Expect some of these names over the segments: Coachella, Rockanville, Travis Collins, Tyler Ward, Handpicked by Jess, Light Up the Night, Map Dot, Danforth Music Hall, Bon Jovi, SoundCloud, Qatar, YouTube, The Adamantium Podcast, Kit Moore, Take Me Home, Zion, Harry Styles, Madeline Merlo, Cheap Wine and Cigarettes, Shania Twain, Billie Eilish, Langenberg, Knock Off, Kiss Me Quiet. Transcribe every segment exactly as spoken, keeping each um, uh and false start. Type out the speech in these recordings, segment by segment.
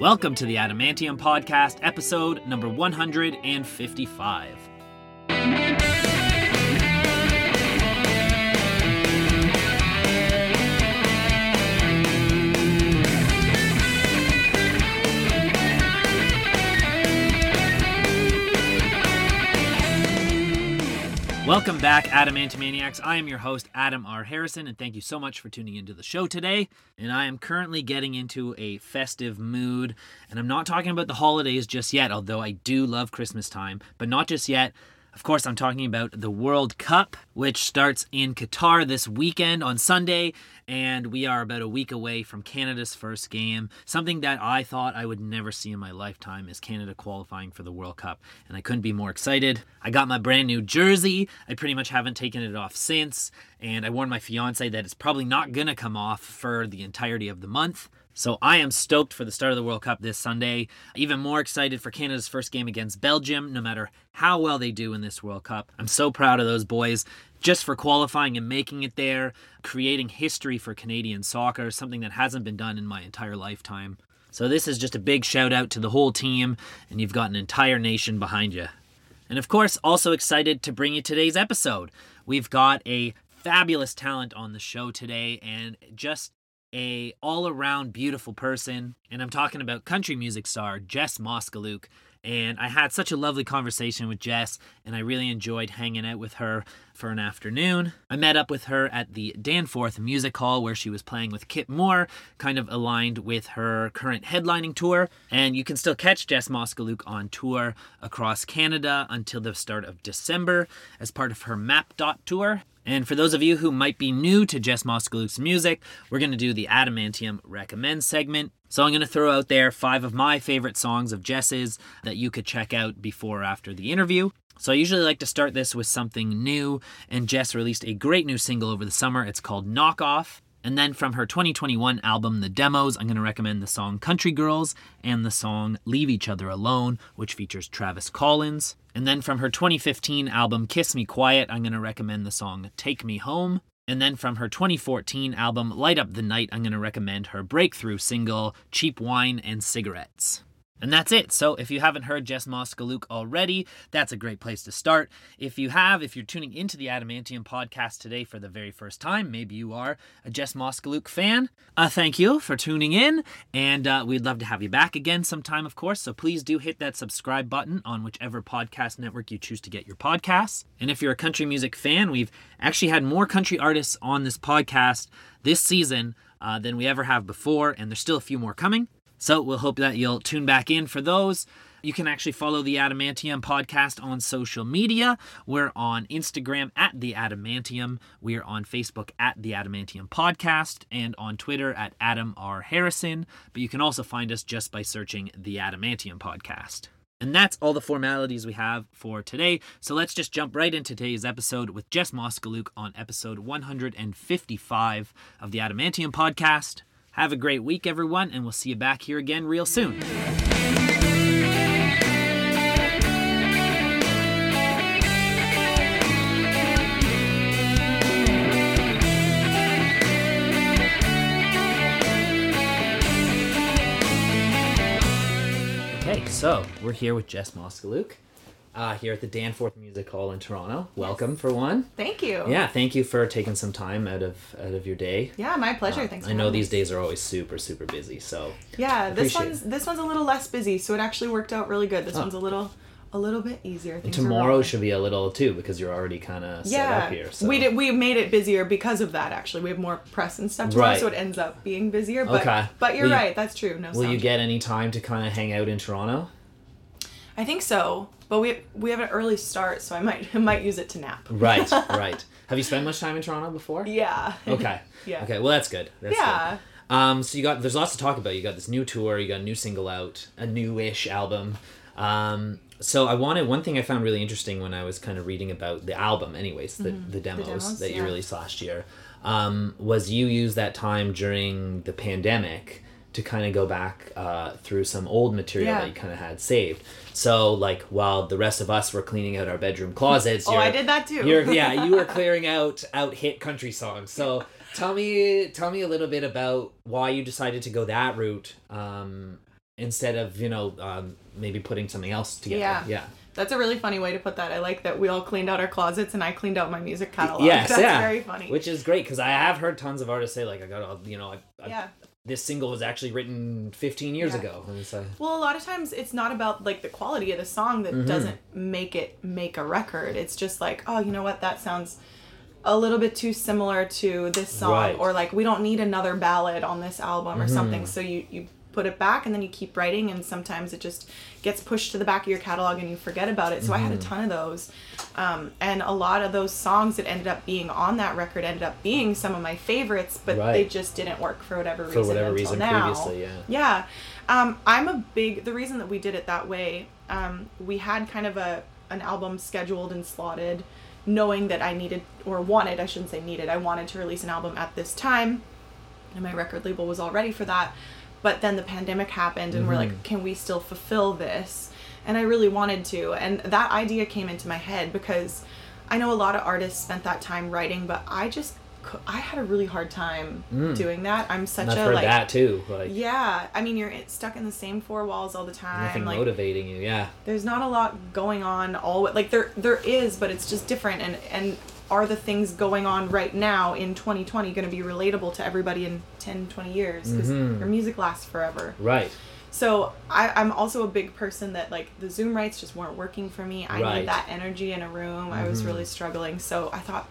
Welcome to the Adamantium Podcast, episode number one hundred fifty-five. Welcome back, Adamantomaniacs. I am your host, Adam R. Harrison, and thank you so much for tuning into the show today. And I am currently getting into a festive mood, and I'm not talking about the holidays just yet, although I do love Christmas time, but not just yet. Of course, I'm talking about the World Cup, which starts in Qatar this weekend on Sunday, and we are about a week away from Canada's first game. Something that I thought I would never see in my lifetime is Canada qualifying for the World Cup, and I couldn't be more excited. I got my brand new jersey. I pretty much haven't taken it off since, and I warned my fiance that it's probably not going to come off for the entirety of the month. So I am stoked for the start of the World Cup this Sunday. Even more excited for Canada's first game against Belgium, no matter how well they do in this World Cup. I'm so proud of those boys just for qualifying and making it there, creating history for Canadian soccer, something that hasn't been done in my entire lifetime. So this is just a big shout out to the whole team, and you've got an entire nation behind you. And of course, also excited to bring you today's episode. We've got a fabulous talent on the show today, and just a all-around beautiful person, and I'm talking about country music star Jess Moskaluke. And I had such a lovely conversation with Jess, and I really enjoyed hanging out with her for an afternoon. I met up with her at the Danforth Music Hall, where she was playing with Kit Moore, kind of aligned with her current headlining tour. And you can still catch Jess Moskaluke on tour across Canada until the start of December as part of her Map Dot tour. And for those of you who might be new to Jess Moskaluke's music, we're going to do the Adamantium Recommend segment. So I'm going to throw out there five of my favorite songs of Jess's that you could check out before or after the interview. So I usually like to start this with something new, and Jess released a great new single over the summer. It's called Knock Off. And then from her twenty twenty-one album, The Demos, I'm going to recommend the song Country Girls and the song Leave Each Other Alone, which features Travis Collins. And then from her twenty fifteen album, Kiss Me Quiet, I'm going to recommend the song Take Me Home. And then from her twenty fourteen album, Light Up the Night, I'm going to recommend her breakthrough single, Cheap Wine and Cigarettes. And that's it. So if you haven't heard Jess Moskaluke already, that's a great place to start. If you have, if you're tuning into the Adamantium Podcast today for the very first time, maybe you are a Jess Moskaluke fan, uh, thank you for tuning in. And uh, we'd love to have you back again sometime, of course. So please do hit that subscribe button on whichever podcast network you choose to get your podcasts. And if you're a country music fan, we've actually had more country artists on this podcast this season uh, than we ever have before. And there's still a few more coming. So we'll hope that you'll tune back in for those. You can actually follow the Adamantium Podcast on social media. We're on Instagram at The Adamantium. We're on Facebook at The Adamantium Podcast and on Twitter at Adam R. Harrison. But you can also find us just by searching The Adamantium Podcast. And that's all the formalities we have for today. So let's just jump right into today's episode with Jess Moskaluke on episode one hundred fifty-five of The Adamantium Podcast. Have a great week, everyone, and we'll see you back here again real soon. Okay, so we're here with Jess Moskaluke. Uh, here at the Danforth Music Hall in Toronto. Welcome, yes. For one. Thank you. Yeah, thank you for taking some time out of out of your day. Yeah, my pleasure. Uh, Thanks. I for know these days are always super super busy, so yeah, this one's it. this one's a little less busy, so it actually worked out really good. This oh. one's a little a little bit easier. Things and tomorrow should be a little too, because you're already kind of yeah, set up here. So we did. We made it busier because of that. Actually, we have more press and stuff tomorrow, right. So it ends up being busier. But, okay, but you're will right. You, that's true. No. Will sound. You get any time to kind of hang out in Toronto? I think so, but we we have an early start, so I might might use it to nap. Right, right. Have you spent much time in Toronto before? Yeah. Okay. Yeah. Okay. Well, that's good. That's yeah. Good. Um. So you got there's lots to talk about. You got this new tour. You got a new single out. A newish album. Um. So I wanted one thing I found really interesting when I was kind of reading about the album, anyways, the mm-hmm. the, demos the demos that yeah. you released last year, um, was you used that time during the pandemic to kind of go back uh, through some old material yeah. that you kind of had saved. So, like, while the rest of us were cleaning out our bedroom closets... oh, I did that too. You're, yeah, you were clearing out out hit country songs. So, tell me tell me a little bit about why you decided to go that route, um, instead of, you know, um, maybe putting something else together. Yeah. Yeah. That's a really funny way to put that. I like that we all cleaned out our closets and I cleaned out my music catalog. Yes, That's yeah. very funny. Which is great because I have heard tons of artists say, like, I got all, you know, I, I, yeah. this single was actually written fifteen years yeah. ago. And so... Well, a lot of times it's not about, like, the quality of the song that mm-hmm. doesn't make it make a record. It's just like, oh, you know what, that sounds a little bit too similar to this song. Right. Or, like, we don't need another ballad on this album or mm-hmm. something. So you... you put it back and then you keep writing and sometimes it just gets pushed to the back of your catalog and you forget about it. So mm-hmm. I had a ton of those. Um, and a lot of those songs that ended up being on that record ended up being some of my favorites, but right. they just didn't work for whatever reason. For whatever until reason now. Previously, yeah. Yeah. Um, I'm a big, the reason that we did it that way, um, we had kind of a an album scheduled and slotted, knowing that I needed, or wanted, I shouldn't say needed, I wanted to release an album at this time. And my record label was all ready for that. But then the pandemic happened and mm-hmm. we're like, can we still fulfill this? And I really wanted to. And that idea came into my head because I know a lot of artists spent that time writing, but I just, I had a really hard time mm. doing that. I'm such I've a heard like... that too. Like, yeah. I mean, you're stuck in the same four walls all the time. Nothing like, motivating you, yeah. There's not a lot going on always. Like there, there is, but it's just different. And, and are the things going on right now in twenty twenty going to be relatable to everybody in ten, twenty years? Because mm-hmm. your music lasts forever. Right. So I, I'm also a big person that, like, the Zoom rights just weren't working for me. I right. need that energy in a room. Mm-hmm. I was really struggling. So I thought,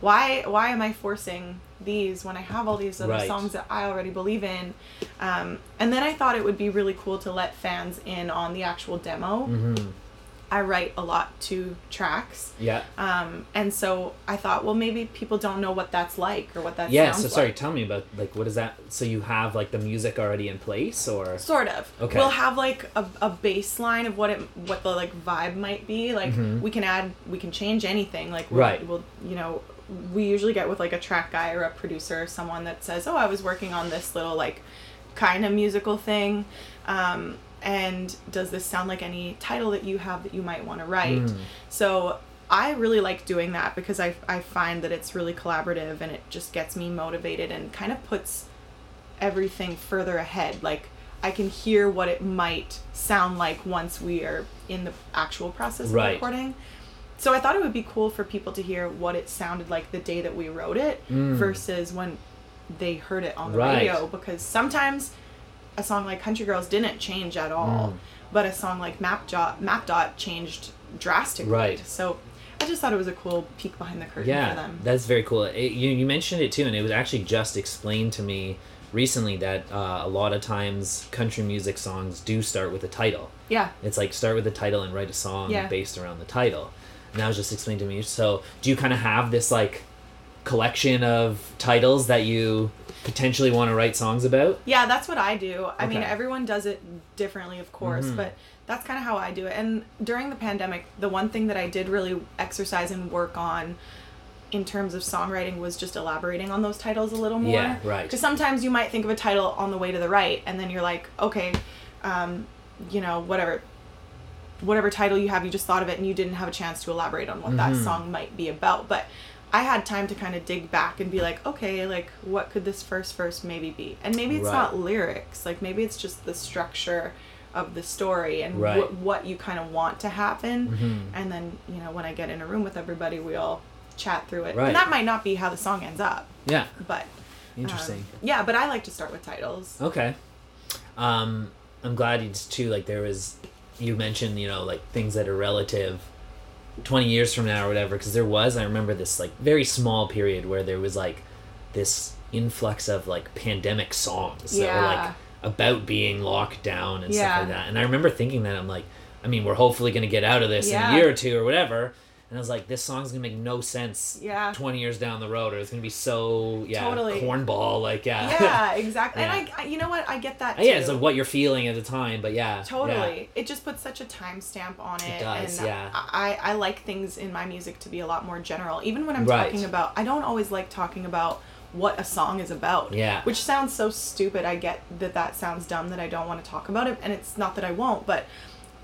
why why am I forcing these when I have all these other right. songs that I already believe in? Um, and then I thought it would be really cool to let fans in on the actual demo. Mm-hmm. I write a lot to tracks. Yeah. Um, and so I thought, well, maybe people don't know what that's like or what that yeah, sounds like. Yeah, so sorry, like. Tell me about, like, what is that? So you have, like, the music already in place, or? Sort of. Okay. We'll have, like, a, a baseline of what it, what the, like, vibe might be. Like, mm-hmm. we can add, we can change anything. Like, we'll, right. we'll, you know, we usually get with, like, a track guy or a producer or someone that says, oh, I was working on this little, like, kind of musical thing. Um... And does this sound like any title that you have that you might want to write? Mm. So I really like doing that because I, I find that it's really collaborative and it just gets me motivated and kind of puts everything further ahead. Like I can hear what it might sound like once we are in the actual process right. of recording. So I thought it would be cool for people to hear what it sounded like the day that we wrote it mm. versus when they heard it on the right. radio, because sometimes... a song like Country Girls didn't change at all, mm. but a song like Map Dot, Map Dot changed drastically. Right. So I just thought it was a cool peek behind the curtain yeah, for them. Yeah, that's very cool. It, you, you mentioned it too, and it was actually just explained to me recently that uh, a lot of times country music songs do start with a title. Yeah. It's like start with a title and write a song yeah. based around the title. And that was just explained to me. So do you kind of have this like collection of titles that you... potentially want to write songs about? Yeah, that's what I do. I okay. mean, everyone does it differently, of course, mm-hmm. but that's kind of how I do it. And during the pandemic, the one thing that I did really exercise and work on in terms of songwriting was just elaborating on those titles a little more. Yeah, right. Because sometimes you might think of a title on the way to the right, and then you're like, okay, um, you know, whatever whatever title you have, you just thought of it, and you didn't have a chance to elaborate on what mm-hmm. that song might be about. But I had time to kind of dig back and be like, okay, like, what could this first verse maybe be? And maybe it's right. not lyrics. Like, maybe it's just the structure of the story and right. w- what you kind of want to happen. Mm-hmm. And then, you know, when I get in a room with everybody, we all chat through it. Right. And that might not be how the song ends up. Yeah. But. Interesting. Um, yeah, but I like to start with titles. Okay. Um, I'm glad it's too, like, there was, you mentioned, you know, like, things that are relative twenty years from now or whatever, because there was, I remember this like very small period where there was like this influx of like pandemic songs yeah. that were like about being locked down and yeah. stuff like that. And I remember thinking that, I'm like, I mean, we're hopefully going to get out of this yeah. in a year or two or whatever. And I was like, this song's going to make no sense yeah. twenty years down the road, or it's going to be so, yeah, totally. Cornball, like, yeah. Yeah, exactly. yeah. And I, I, you know what, I get that, too. Yeah, it's like what you're feeling at the time, but yeah. Totally. Yeah. It just puts such a timestamp on it. It does, and yeah. I, I like things in my music to be a lot more general. Even when I'm right. talking about, I don't always like talking about what a song is about. Yeah. Which sounds so stupid. I get that that sounds dumb, that I don't want to talk about it, and it's not that I won't, but...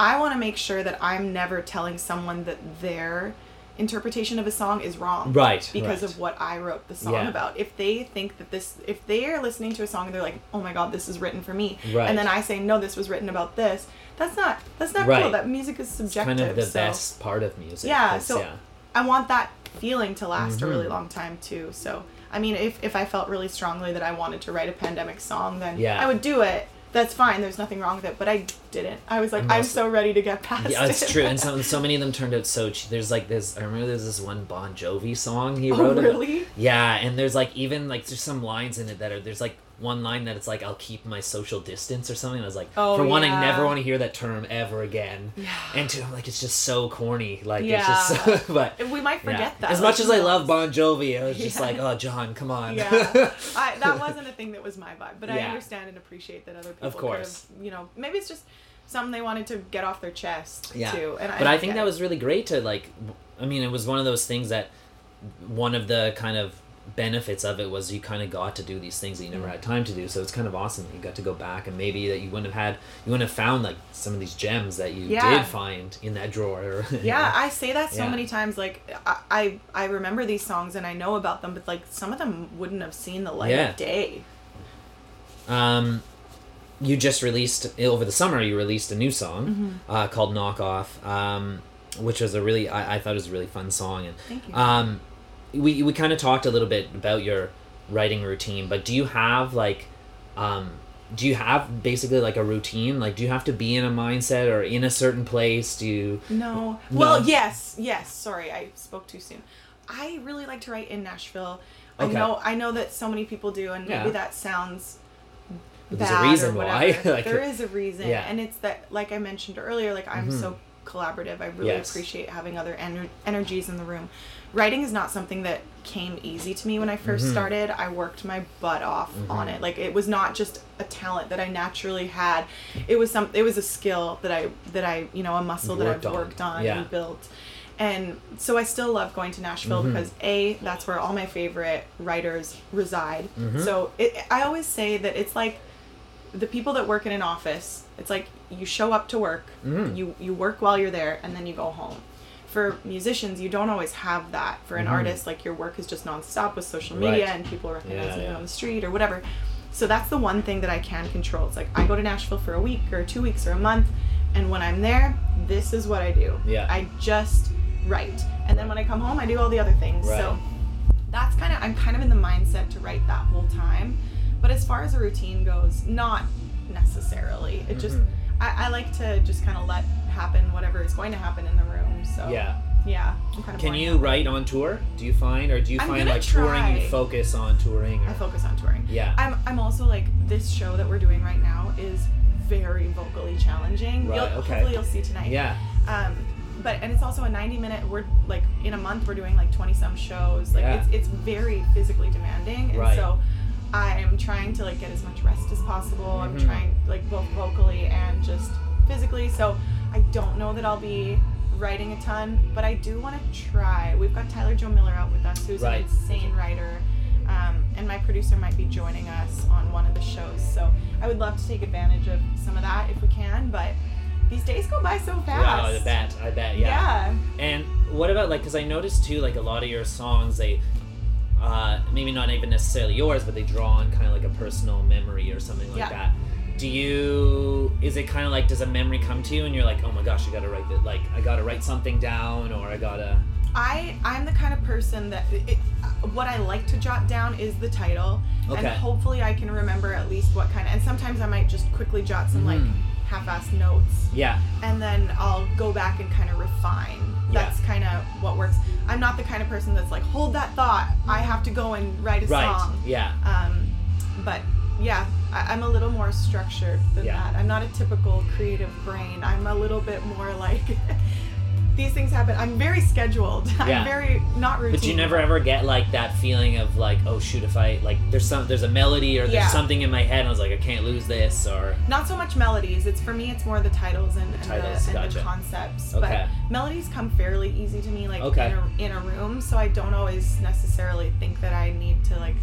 I want to make sure that I'm never telling someone that their interpretation of a song is wrong. Right. Because right. of what I wrote the song yeah. about. If they think that this, if they are listening to a song and they're like, oh my God, this is written for me. Right. And then I say, no, this was written about this. That's not, that's not right. cool. That music is subjective. It's kind of the so. best part of music. Yeah. So yeah. I want that feeling to last mm-hmm. a really long time too. So, I mean, if, if I felt really strongly that I wanted to write a pandemic song, then yeah. I would do it. That's fine. There's nothing wrong with it. But I didn't. I was like, Most, I'm so ready to get past yeah, it. Yeah, it's true. And so, so many of them turned out so cheap. There's like this, I remember there's this one Bon Jovi song he wrote. Oh, really? About. Yeah. And there's like, even like, there's some lines in it that are, there's like one line that it's like, I'll keep my social distance or something. And I was like, oh, for one, yeah. I never want to hear that term ever again. Yeah. And two, I'm like, it's just so corny. Like, yeah. it's just so, but. We might forget yeah. that. As much as I love Bon Jovi, I was just yeah. like, oh, John, come on. Yeah. I, that wasn't a thing that was my vibe, but yeah. I understand and appreciate that other people. Of course. Could have, you know, maybe it's just something they wanted to get off their chest yeah. too. And I but I think that it. was really great to like, I mean, it was one of those things that one of the kind of benefits of it was you kind of got to do these things that you never had time to do, so it's kind of awesome that you got to go back and maybe that you wouldn't have had you wouldn't have found like some of these gems that you yeah. did find in that drawer. Yeah, know? I say that so yeah. many times, like I, I I remember these songs and I know about them, but like some of them wouldn't have seen the light yeah. of day. Um, you just released over the summer you released a new song mm-hmm. uh, called Knock Off, um, which was a really I, I thought it was a really fun song. And thank you. Um, We we kind of talked a little bit about your writing routine, but do you have like, um, do you have basically like a routine? Like, do you have to be in a mindset or in a certain place? Do you... No. no. Well, yes, yes. Sorry, I spoke too soon. I really like to write in Nashville. Okay. I know I know that so many people do, and yeah. maybe that sounds but bad there's a reason or why. Like, there is a reason, yeah. and it's that, like I mentioned earlier, like I'm mm-hmm. so collaborative. I really yes. appreciate having other ener- energies in the room. Writing is not something that came easy to me when I first mm-hmm. started. I worked my butt off mm-hmm. on it. Like, it was not just a talent that I naturally had. It was some. It was a skill that I, that I you know, a muscle that I've worked on yeah. and built. And so I still love going to Nashville mm-hmm. because, A, that's where all my favorite writers reside. Mm-hmm. So it, I always say that it's like the people that work in an office. It's like you show up to work, mm-hmm. you, you work while you're there, and then you go home. For musicians, you don't always have that. For an mm-hmm. artist, like, your work is just nonstop with social media right. and people recognizing yeah, yeah. you on the street or whatever. So that's the one thing that I can control. It's like, I go to Nashville for a week or two weeks or a month, and when I'm there, this is what I do. Yeah. I just write. And then when I come home, I do all the other things. Right. So that's kind of, I'm kind of in the mindset to write that whole time. But as far as a routine goes, not necessarily. It mm-hmm. just... I, I like to just kind of let happen whatever is going to happen in the room. So yeah, yeah. I'm kind of Can you write on tour? Do you find, or do you I'm find like try. touring? You focus on touring. Or... I focus on touring. Yeah. I'm. I'm also like this show that we're doing right now is very vocally challenging. Right. You'll, okay. Hopefully, you'll see tonight. Yeah. Um, but and it's also a ninety minute. We're like in a month we're doing like twenty some shows. Like yeah. it's it's very physically demanding. And right. so I'm trying to like get as much rest as possible. Mm-hmm. I'm trying like both vocally and just physically. So I don't know that I'll be writing a ton, but I do want to try. We've got Tyler Joe Miller out with us, who's right. an insane writer. Um, and my producer might be joining us on one of the shows. So I would love to take advantage of some of that if we can, but these days go by so fast. Wow, I bet, I bet, yeah. Yeah. And what about like, because I noticed too, like a lot of your songs, they... Uh, maybe not even necessarily yours, but they draw on kind of like a personal memory or something like yeah. that. Do you, is it kind of like, does a memory come to you and you're like, oh my gosh, I gotta write that, like, I gotta write something down or I gotta... I, I'm the kind of person that, it, what I like to jot down is the title. Okay. And hopefully I can remember at least what kind of, and sometimes I might just quickly jot some mm. like half-assed notes. Yeah. And then I'll go back and kind of refine. That's yeah. kind of what works. I'm not the kind of person that's like, hold that thought. I have to go and write a right. song. Yeah. Um, but yeah, I, I'm a little more structured than yeah. that. I'm not a typical creative brain. I'm a little bit more like, these things happen. I'm very scheduled. Yeah. I'm very not routine. But you never ever get like that feeling of like, oh shoot, if I like there's some there's a melody or there's yeah. something in my head and I was like, I can't lose this or not so much melodies. It's for me it's more the titles and the, and titles, the, gotcha. and the concepts. Okay. But melodies come fairly easy to me, like okay. in a in a room, so I don't always necessarily think that I need to like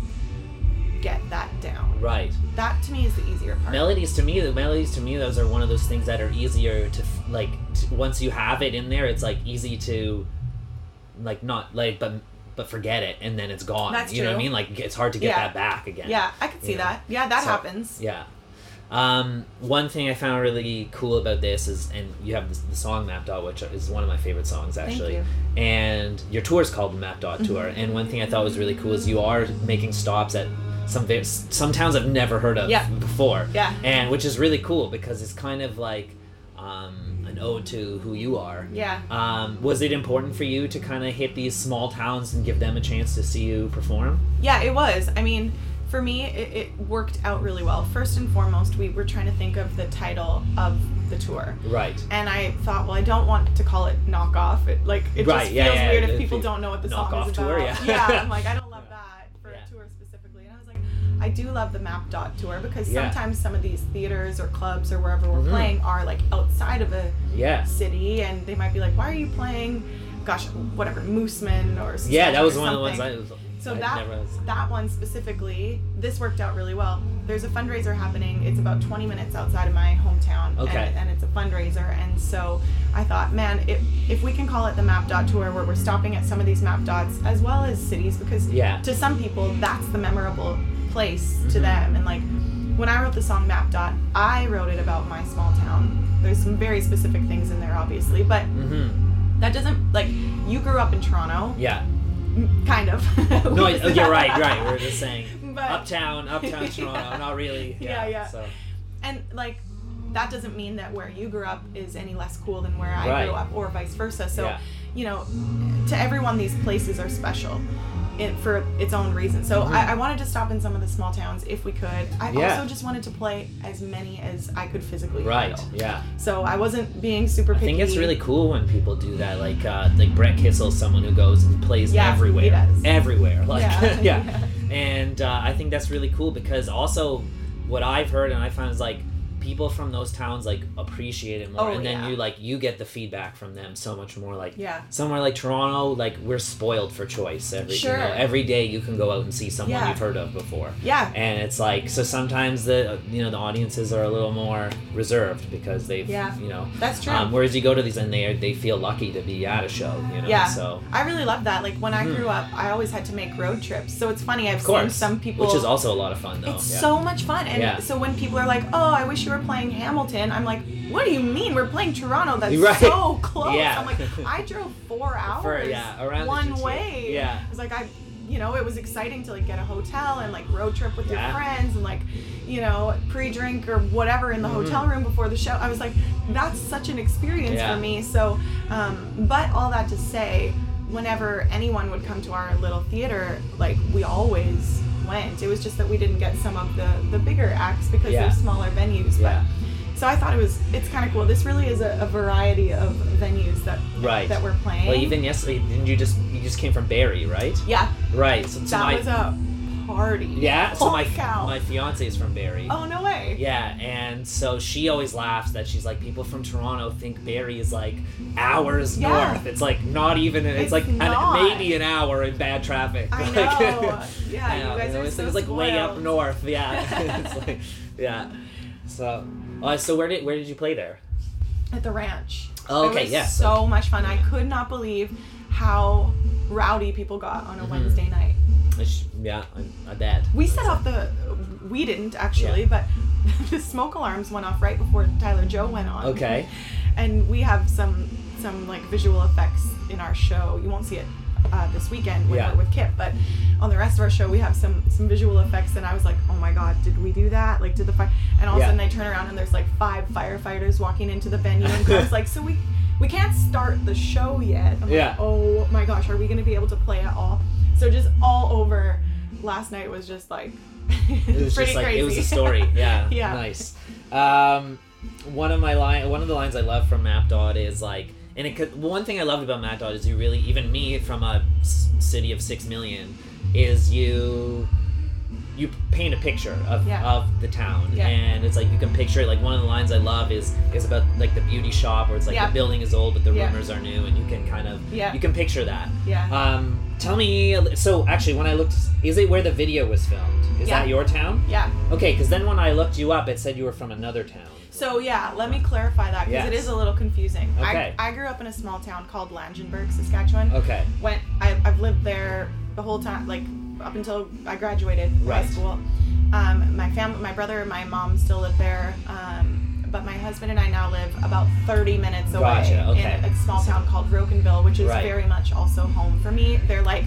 get that down. Right. That to me is the easier part. Melodies to me, the melodies to me, those are one of those things that are easier to like. To, once you have it in there, it's like easy to like not like but but forget it and then it's gone. That's you true. know what I mean? Like it's hard to get yeah. that back again. Yeah, I could see know? that. Yeah, that so, happens. Yeah. Um, one thing I found really cool about this is, and you have the, the song Map Dot, which is one of my favorite songs actually. Thank you. And your tour is called the Map Dot Tour. Mm-hmm. And one thing I thought was really cool is you are making stops at some some towns I've never heard of yeah. before. Yeah. And which is really cool because it's kind of like um, an ode to who you are. Yeah. Um, was it important for you to kind of hit these small towns and give them a chance to see you perform? Yeah, it was. I mean, for me, it, it worked out really well. First and foremost, we were trying to think of the title of the tour. Right. And I thought, well, I don't want to call it Knock Off. It, like, it right. just yeah, feels yeah, weird yeah. if people don't know what the knock song off is about. Tour, yeah. yeah, I'm like, I don't love yeah. that for yeah. a tour specifically. And I was like, I do love the Map Dot Tour because yeah. sometimes some of these theaters or clubs or wherever we're mm-hmm. playing are, like, outside of a yeah. city. And they might be like, why are you playing, gosh, whatever, Mooseman or something. Yeah, that was one of the ones I was So I've that never... that one specifically, this worked out really well. There's a fundraiser happening. It's about twenty minutes outside of my hometown, okay. and, and it's a fundraiser. And so I thought, man, if if we can call it the Map Dot Tour, where we're stopping at some of these map dots as well as cities, because yeah. to some people that's the memorable place mm-hmm. to them. And like when I wrote the song Map Dot, I wrote it about my small town. There's some very specific things in there, obviously, but mm-hmm. that doesn't like you grew up in Toronto. Yeah. Kind of. No, yeah, right, right. We're just saying but, uptown, uptown Toronto, yeah. not really. Yeah, yeah. yeah. So. And, like, that doesn't mean that where you grew up is any less cool than where I right. grew up or vice versa. So, yeah. you know, to everyone, these places are special it, for its own reason. So mm-hmm. I, I wanted to stop in some of the small towns if we could. I yeah. also just wanted to play as many as I could physically. Right, handle. yeah. So I wasn't being super picky. I think it's really cool when people do that. Like uh, like Brett Kissel's someone who goes and plays yeah, everywhere. He does. Everywhere. Like, yeah. yeah. yeah. And uh, I think that's really cool because also what I've heard and I found is like people from those towns like appreciate it more oh, and then yeah. you like you get the feedback from them so much more like yeah. somewhere like Toronto like we're spoiled for choice every sure. you know, every day you can go out and see someone yeah. you've heard of before yeah and it's like so sometimes the you know the audiences are a little more reserved because they've yeah. you know that's true um, whereas you go to these and they are, they feel lucky to be at a show you know yeah so I really love that like when mm-hmm. I grew up I always had to make road trips so it's funny I've course, seen some people which is also a lot of fun though it's yeah. so much fun and yeah. so when people are like oh I wish you were playing Hamilton, I'm like, what do you mean? We're playing Toronto. That's right. so close. Yeah. I'm like, I drove four hours For, yeah, around one way. Yeah. It was like I, you know, it was exciting to like get a hotel and like road trip with yeah. your friends and like, you know, pre-drink or whatever in the mm-hmm. hotel room before the show. I was like, that's such an experience yeah. for me. So, um, but all that to say, whenever anyone would come to our little theater, like we always. Went. It was just that we didn't get some of the, the bigger acts because yeah. they're smaller venues. But yeah. so I thought it was it's kind of cool. This really is a, a variety of venues that right. that we're playing. Well, even yesterday, didn't you just you just came from Barrie, right? Yeah. Right. So, so that my, was a party. Yeah. Holy so my cow. my fiance is from Barrie. Oh no way. Yeah, and so she always laughs that she's like people from Toronto think Barrie is like hours yeah. north. It's like not even. It's, it's like an, maybe an hour in bad traffic. I know. Like, Yeah, yeah, you guys are so It was like spoiled. Way up north, yeah. It's like, yeah. So, uh, so where did where did you play there? At the ranch. Oh, okay, yes. Yeah, so okay. much fun. I could not believe how rowdy people got on a mm-hmm. Wednesday night. Yeah, I bet. We set off the, we didn't actually, yeah. but the smoke alarms went off right before Tyler Joe went on. Okay. And we have some some like visual effects in our show. You won't see it. Uh, this weekend with, yeah. with Kit, but on the rest of our show we have some some visual effects and I was like, oh my god, did we do that? Like did the fire and all yeah. of a sudden I turn around and there's like five firefighters walking into the venue and I was like, so we we can't start the show yet. I'm yeah. like, oh my gosh, are we going to be able to play at all? So just all over last night was just like it was pretty just like crazy. It was a story. Yeah. yeah. Nice. Um one of my line one of the lines I love from Map Dot is like And it could, one thing I loved about Map Dot is you really, even me from a s- city of six million, is you you paint a picture of, yeah. of the town. Yeah. And it's like you can picture it. Like one of the lines I love is is about like the beauty shop where it's like yeah. the building is old but the yeah. rumors are new and you can kind of, yeah. you can picture that. Yeah. Um, tell me, so actually when I looked, is it where the video was filmed? Is yeah. that your town? Yeah. Okay, because then when I looked you up, it said you were from another town. So, yeah, let me clarify that, because yes. it is a little confusing. Okay. I, I grew up in a small town called Langenberg, Saskatchewan. Okay. Went, I, I've lived there the whole time, like, up until I graduated right. high school. Um, my fam- my brother and my mom still live there, um, but my husband and I now live about thirty minutes away gotcha. Okay. in a small town called Rockanville, which is right. very much also home for me. They're like...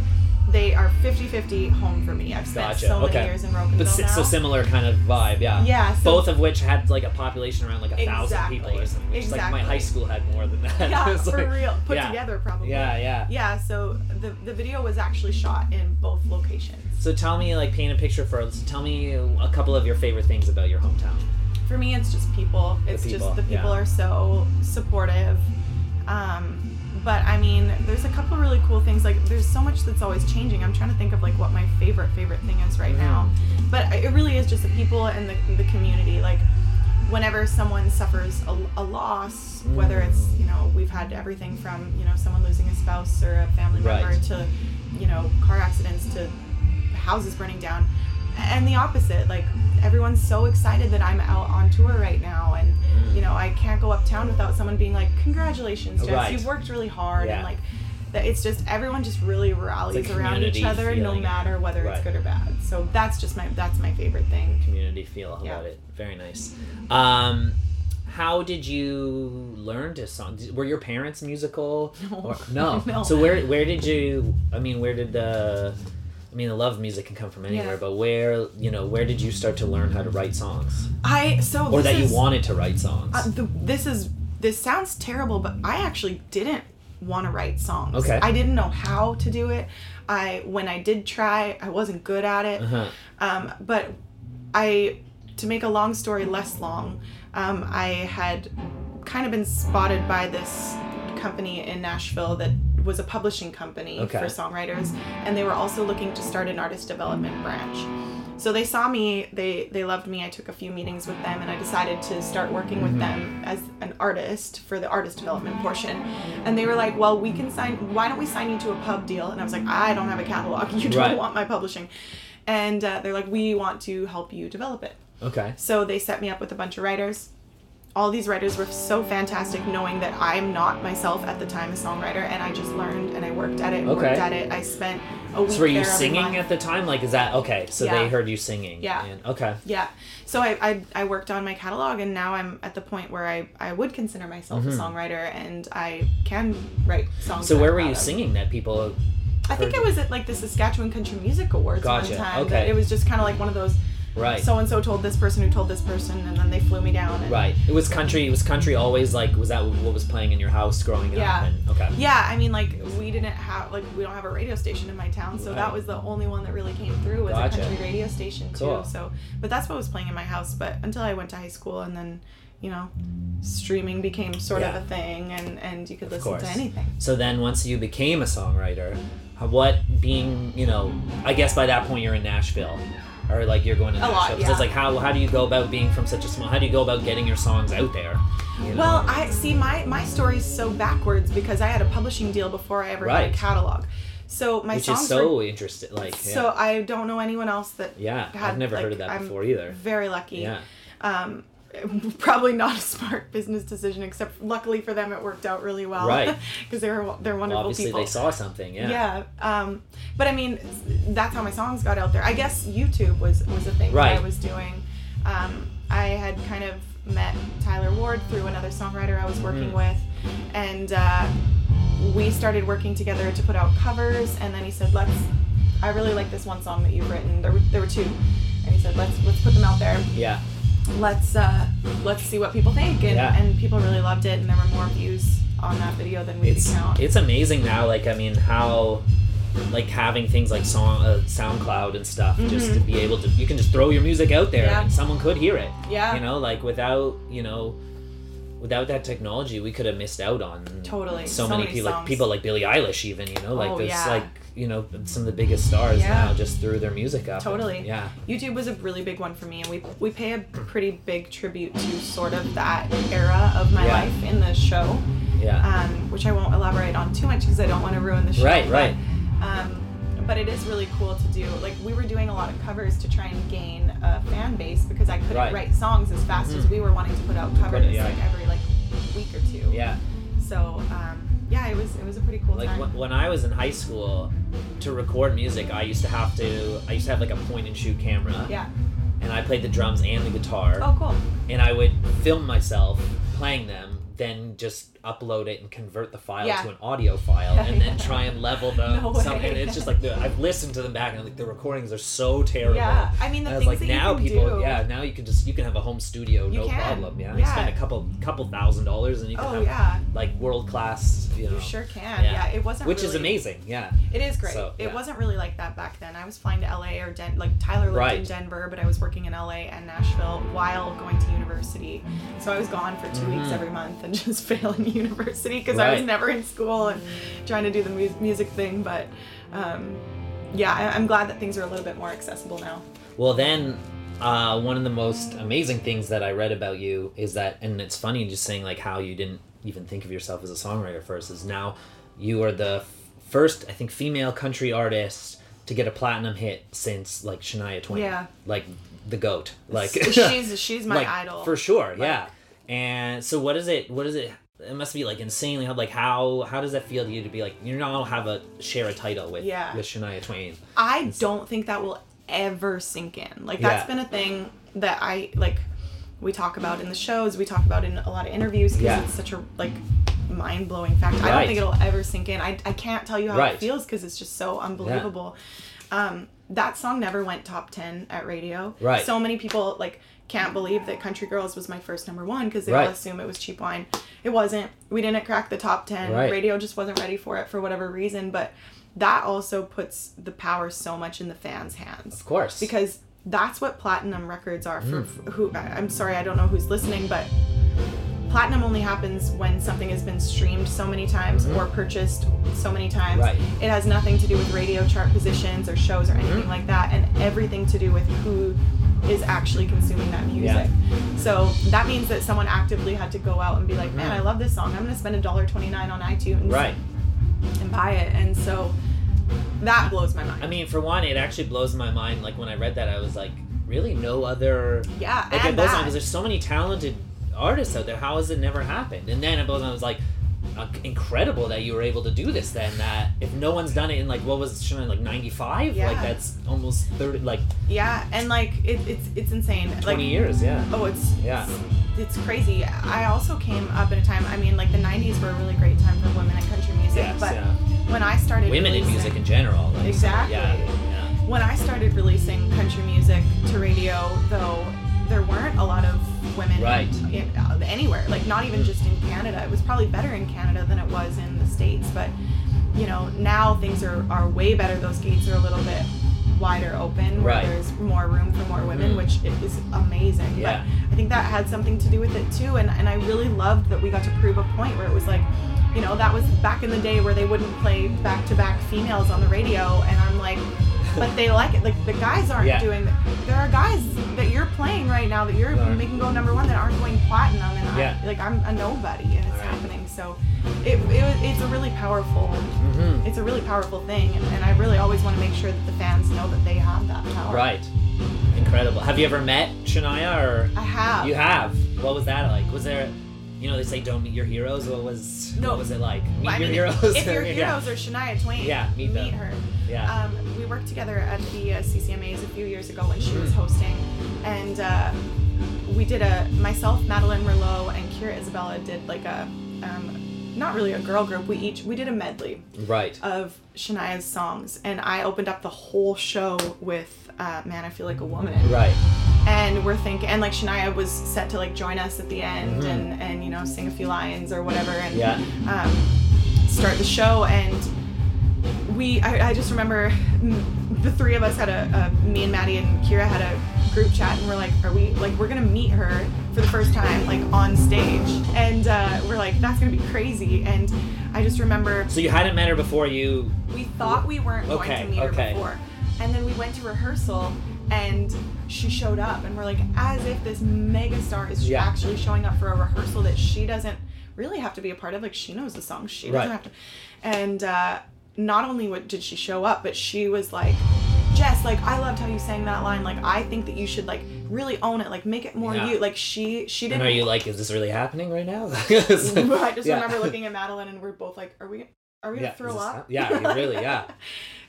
They are fifty-fifty home for me. I've spent gotcha. so many okay. years in Brokenville but si- now. So similar kind of vibe, yeah. Yeah. So both of which had like a population around like a thousand exactly. people or something. Which exactly. Like my high school had more than that. Yeah, for like, real. Put yeah. together probably. Yeah, yeah. Yeah, so the the video was actually shot in both locations. So tell me, like paint a picture for us. Tell me a couple of your favorite things about your hometown. For me, it's just people. It's the people. just the people yeah. are so supportive. Um... But, I mean, there's a couple really cool things. Like, there's so much that's always changing. I'm trying to think of, like, what my favorite, favorite thing is right mm-hmm. now. But it really is just the people and the the community. Like, whenever someone suffers a, a loss, mm. whether it's, you know, we've had everything from, you know, someone losing a spouse or a family member right. to, you know, car accidents to houses burning down. And the opposite. Like, everyone's so excited that I'm out on tour right now. And, you know, I can't go uptown without someone being like, congratulations, Jess, right. you've worked really hard. Yeah. And like, that it's just, everyone just really rallies like around each other, feeling. no matter whether right. it's good or bad. So that's just my, that's my favorite thing. Community feel yeah. about it. Very nice. Um, how did you learn to song? Were your parents musical? No. Or, no. no. So where, where did you, I mean, where did the... I mean, the love of music can come from anywhere, yeah. but where, you know, where did you start to learn how to write songs? I, so Or that is, you wanted to write songs. Uh, the, this is, this sounds terrible, but I actually didn't want to write songs. Okay. I didn't know how to do it. I, when I did try, I wasn't good at it. Uh-huh. Um, but I, to make a long story less long, um, I had kind of been spotted by this company in Nashville that was a publishing company okay. for songwriters, and they were also looking to start an artist development branch. So they saw me, they they loved me, I took a few meetings with them, and I decided to start working mm-hmm. with them as an artist for the artist development portion. And they were like, well, we can sign, why don't we sign you to a pub deal? And I was like, I don't have a catalog, you don't right. want my publishing. And uh, they're like, we want to help you develop it. Okay. So they set me up with a bunch of writers. All these writers were so fantastic, knowing that I'm not myself at the time a songwriter, and I just learned and I worked at it, okay. worked at it. I spent a week there. So were you singing at the time? Like, is that, okay, so yeah. they heard you singing. Yeah. And, okay. Yeah. So I, I I worked on my catalog, and now I'm at the point where I, I would consider myself mm-hmm. a songwriter, and I can write songs. So where were you singing that people I heard? think it was at, like, the Saskatchewan Country Music Awards gotcha. one time. Okay. It was just kind of like one of those... Right. So and so told this person who told this person, and then they flew me down. And right. It was country. It was country. Always like was that what was playing in your house growing yeah. up? And, okay. Yeah. I mean, like we didn't have like we don't have a radio station in my town, so right. that was the only one that really came through was gotcha. a country radio station too. Cool. So, but that's what was playing in my house. But until I went to high school, and then, you know, streaming became sort yeah. of a thing, and and you could of listen course. to anything. So then, once you became a songwriter, what being you know, I guess by that point you're in Nashville. Or like you're going to that show. Yeah. It's like how how do you go about being from such a small? How do you go about getting your songs out there? You know? Well, I see my my story's so backwards because I had a publishing deal before I ever right. had a catalog. So my Which songs is so were, interesting. Like yeah. so I don't know anyone else that yeah had, I've never like, heard of that before I'm either. Very lucky. Yeah. Um, probably not a smart business decision, except luckily for them it worked out really well. Right. Because they're they're wonderful well, obviously people. Obviously they saw something. Yeah. Yeah. Um, but I mean, that's how my songs got out there. I guess YouTube was was a thing right. that I was doing. Um, I had kind of met Tyler Ward through another songwriter I was working mm-hmm. with, and uh, we started working together to put out covers. And then he said, "Let's. I really like this one song that you've written. There were there were two, and he said, "Let's let's put them out there." Yeah. Let's uh, let's see what people think, and, yeah. and people really loved it, and there were more views on that video than we it's, could count. It's amazing now, like I mean, how like having things like song, uh, SoundCloud and stuff, mm-hmm. just to be able to, you can just throw your music out there, yeah. and someone could hear it. Yeah, you know, like without you know, without that technology, we could have missed out on totally so, so many, many people, like, people like Billie Eilish, even you know, like oh, there's yeah. like. you know, some of the biggest stars yeah. now just threw their music up. Totally. And, yeah. YouTube was a really big one for me, and we we pay a pretty big tribute to sort of that era of my yeah. life in the show. Yeah. Um, which I won't elaborate on too much because I don't want to ruin the show. Right, but, right. Um, but it is really cool to do. Like, we were doing a lot of covers to try and gain a fan base because I couldn't right. write songs as fast mm-hmm. as we were wanting to put out covers yeah. like every like week or two. Yeah. So um, yeah, it was it was a pretty cool like, time. Like when I was in high school, to record music, I used to have to I used to have like a point and shoot camera. Yeah. And I played the drums and the guitar. Oh, cool. And I would film myself playing them, then just upload it and convert the file yeah. to an audio file, and then try and level them. No some, and it's just like, the, I've listened to them back, and like the recordings are so terrible. Yeah, I mean, the and things like, that now you can people, do. Yeah, now you can just, you can have a home studio, you no can. problem. Yeah, yeah. You spend a couple couple thousand dollars, and you can oh, have yeah. like world-class, you know. You sure can, yeah. yeah it wasn't Which really, is amazing, yeah. It is great. So, yeah. It wasn't really like that back then. I was flying to L A or, Den- like Tyler lived right. in Denver, but I was working in L A and Nashville while going to university. So I was gone for two mm-hmm. weeks every month and just failing university because right. I was never in school and trying to do the mu- music thing, but um, yeah, I- I'm glad that things are a little bit more accessible now. Well, then uh, one of the most amazing things that I read about you is that, and it's funny just saying like how you didn't even think of yourself as a songwriter first, is now you are the f- first, I think, female country artist to get a platinum hit since like Shania Twain. Yeah. Like the GOAT. Like she's she's my like, idol. For sure, like, yeah. And so what is it, what is it, it must be like insanely hard, like how how does that feel to you to be like, you don't have a share a title with yeah. with Shania Twain? I so, don't think that will ever sink in. Like that's yeah. been a thing that I like we talk about in the shows, we talk about in a lot of interviews because yeah. it's such a like mind-blowing fact. Right. I don't think it'll ever sink in. I, I can't tell you how right. it feels because it's just so unbelievable. Yeah. Um, that song never went top ten at radio. Right. So many people like can't believe that Country Girls was my first number one because they right. all assume it was Cheap Wine. It wasn't. We didn't crack the top ten. Right. Radio just wasn't ready for it for whatever reason. But that also puts the power so much in the fans' hands. Of course. Because that's what platinum records are for. Mm. for who I, I'm sorry, I don't know who's listening, but platinum only happens when something has been streamed so many times mm-hmm. or purchased so many times. Right. It has nothing to do with radio chart positions or shows or anything mm-hmm. like that, and everything to do with who is actually consuming that music. Yeah. So that means that someone actively had to go out and be like, man, I love this song. I'm going to spend one dollar twenty-nine on iTunes right. and buy it. And so that blows my mind. I mean, for one, it actually blows my mind. Like when I read that, I was like, really? No other... Yeah, like, and it blows my mind because there's so many talented artists out there. How has it never happened? And then it blows my mind. I was like, Uh, incredible that you were able to do this then, that if no one's done it in like what was it, like ninety-five yeah. like that's almost thirty like yeah and like it, it's it's insane twenty like, years yeah oh it's yeah it's, it's crazy. I also came up at a time, I mean like the nineties were a really great time for women in country music yes, but yeah. when I started women in music in general like, exactly so, yeah, yeah. when I started releasing country music to radio though, there weren't a lot of women right. in, uh, anywhere, like not even just in Canada. It was probably better in Canada than it was in the States, but you know, now things are, are way better. Those gates are a little bit wider open where right. there's more room for more women, mm. which is amazing. Yeah. But I think that had something to do with it too, and, and I really loved that we got to prove a point where it was like, you know, that was back in the day where they wouldn't play back-to-back females on the radio, and I'm like... But they like it. Like the guys aren't yeah. doing that. There are guys that you're playing right now that you're right. making go number one that aren't going platinum, and yeah. I, like I'm a nobody, and it's right. happening. So it, it it's a really powerful mm-hmm. it's a really powerful thing, and, and I really always want to make sure that the fans know that they have that power. Right. Incredible. Have you ever met Shania? Or I have. You have. What was that like? Was there? You know, they say don't meet your heroes. What was no. what was it like? Meet well, your mean, heroes. If your heroes yeah. are Shania Twain, yeah, meet, meet her. Yeah. Um, we worked together at the uh, C C M As a few years ago when she was hosting, and uh, we did a myself, Madeline Merlo, and Kira Isabella did like a um, not really a girl group. We each we did a medley right. of Shania's songs, and I opened up the whole show with uh, "Man I Feel Like a Woman." Right. And we're thinking, and like Shania was set to like join us at the end mm-hmm. and, and, you know, sing a few lines or whatever and yeah. um, start the show. And we, I, I just remember the three of us had a, a, me and Maddie and Kira had a group chat, and we're like, are we, like, we're going to meet her for the first time, like on stage. And uh, we're like, that's going to be crazy. And I just remember. So you hadn't met her before you. We thought we weren't okay, going to meet okay. her before. And then we went to rehearsal. And she showed up, and we're like, as if this mega star is yeah. actually showing up for a rehearsal that she doesn't really have to be a part of. Like, she knows the song. She doesn't right. have to. And uh, not only what did she show up, but she was like, Jess, like, I loved how you sang that line. Like, I think that you should, like, really own it. Like, make it more yeah. you. Like, she she didn't... And are you like, is this really happening right now? I just yeah. remember looking at Madeline and we're both like, are we are we going to yeah, throw up? This... Yeah, really, yeah.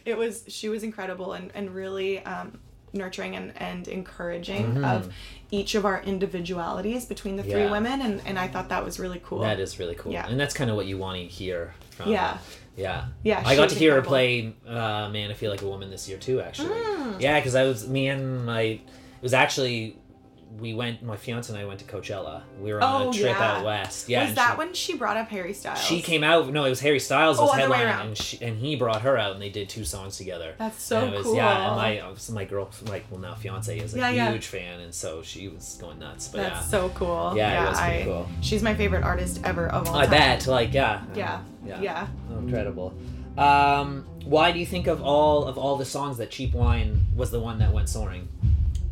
It was... She was incredible and, and really um, nurturing and, and encouraging mm-hmm. of each of our individualities between the three yeah. women. And, and I thought that was really cool. That is really cool. Yeah. And that's kind of what you want to hear from... Yeah. Yeah. Yeah. I got to hear incredible. her play uh, Man I Feel Like a Woman this year too, actually. Mm. Yeah, because I was, me and my, it was actually, we went, my fiance and I went to Coachella. We were on oh, a trip yeah. out west. Yeah. Was that she, when she brought up Harry Styles? She came out, no, it was Harry Styles was oh, headlining and, she, and he brought her out and they did two songs together. That's so and it was, cool. Yeah, and my, so my girl, like, well now fiance is a yeah, yeah. huge fan and so she was going nuts. But That's yeah. so cool. Yeah, yeah, it was pretty I, cool. She's my favorite artist ever of all I time. I bet, like, yeah. Yeah. Um, Yeah. yeah. Oh, incredible. Um, why do you think of all of all the songs that Cheap Wine was the one that went soaring?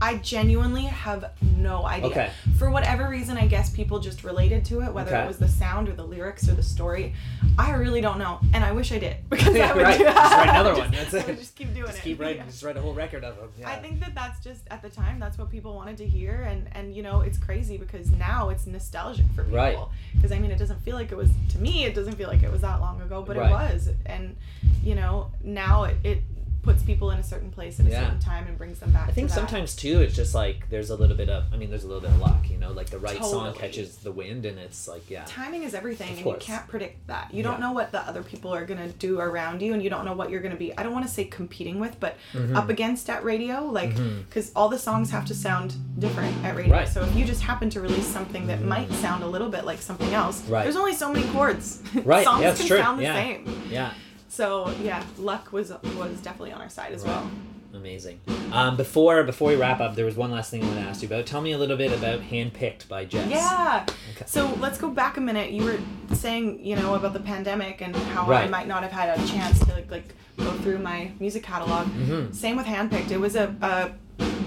I genuinely have no idea. Okay. For whatever reason, I guess people just related to it, whether okay. it was the sound or the lyrics or the story. I really don't know, and I wish I did because I would right. do, just write another just, one. That's it. Just keep doing just it. Keep writing. Yeah. Just write a whole record of them. Yeah. I think that that's just at the time that's what people wanted to hear, and and you know it's crazy because now it's nostalgic for people. Right. Because I mean, it doesn't feel like it was to me. It doesn't feel like it was that long ago, but right. it was, and you know now it. it puts people in a certain place at a yeah. certain time and brings them back I think to that. Sometimes too it's just like there's a little bit of I mean there's a little bit of luck, you know, like the right totally. Song catches the wind and it's like yeah timing is everything and you can't predict that. You yeah. don't know what the other people are gonna do around you and you don't know what you're gonna be I don't want to say competing with but mm-hmm. up against at radio like because mm-hmm. all the songs have to sound different at radio right. so if you just happen to release something that might sound a little bit like something else right. there's only so many chords right. songs yeah, that's can true. Sound the yeah. same yeah So yeah, luck was was definitely on our side as right. well. Amazing. Um, before before we wrap up, there was one last thing I want to ask you about. Tell me a little bit about Handpicked by Jess. Yeah. Okay. So let's go back a minute. You were saying, you know, about the pandemic and how right. I might not have had a chance to like, like go through my music catalog. Mm-hmm. Same with Handpicked. It was a, a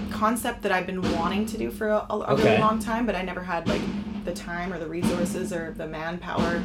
concept that I've been wanting to do for a, a okay. really long time, but I never had like the time or the resources or the manpower.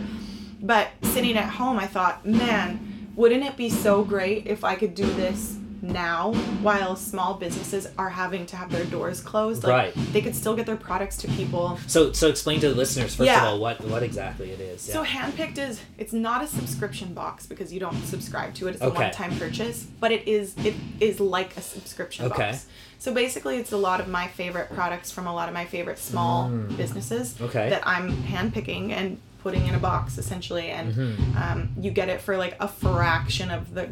But sitting at home, I thought, man. Wouldn't it be so great if I could do this now while small businesses are having to have their doors closed? Like, right. They could still get their products to people. So so explain to the listeners, first yeah. of all, what, what exactly it is. Yeah. So Handpicked is, it's not a subscription box because you don't subscribe to it. It's okay. a one-time purchase, but it is it is like a subscription okay. box. So basically it's a lot of my favorite products from a lot of my favorite small mm. businesses okay. that I'm handpicking and putting in a box essentially and mm-hmm. um, you get it for like a fraction of the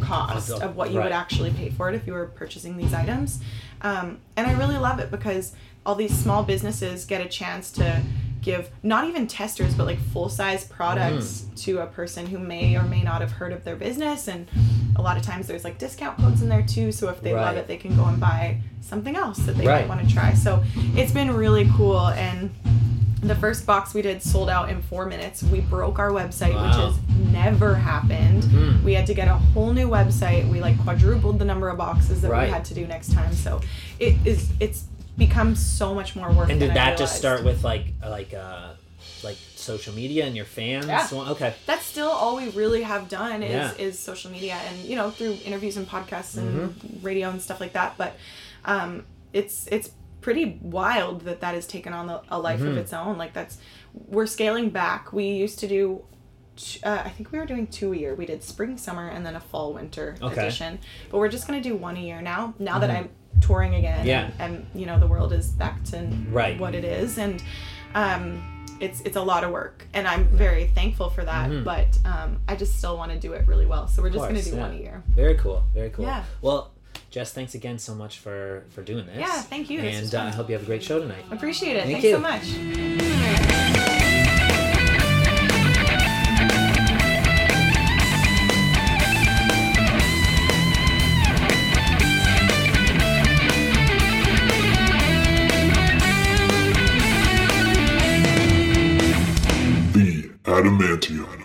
cost of what you right. would actually pay for it if you were purchasing these items um, and I really love it because all these small businesses get a chance to give not even testers but like full-size products mm. to a person who may or may not have heard of their business and a lot of times there's like discount codes in there too so if they right. love it they can go and buy something else that they right. might want to try so it's been really cool and the first box we did sold out in four minutes. We broke our website, wow. which has never happened. Mm-hmm. We had to get a whole new website. We like quadrupled the number of boxes that right. we had to do next time. So it is it's become so much more work. And did than that I just start with like like uh like social media and your fans? Yeah. Okay. That's still all we really have done is yeah. is social media and you know through interviews and podcasts and mm-hmm. radio and stuff like that. But um, it's it's. pretty wild that that has taken on the, a life mm-hmm. of its own. Like that's, we're scaling back. We used to do, uh, I think we were doing two a year. We did spring, summer, and then a fall, winter okay. edition. But we're just going to do one a year now. Now mm-hmm. that I'm touring again, yeah. and, and you know the world is back to right. what it is, and um, it's it's a lot of work. And I'm very thankful for that. Mm-hmm. But um, I just still want to do it really well. So we're just going to do yeah. one a year. Very cool. Very cool. Yeah. Well. Jess, thanks again so much for, for doing this. Yeah, thank you. And uh, I hope you have a great show tonight. Appreciate it. Thank thanks you. so much. The Adamantium.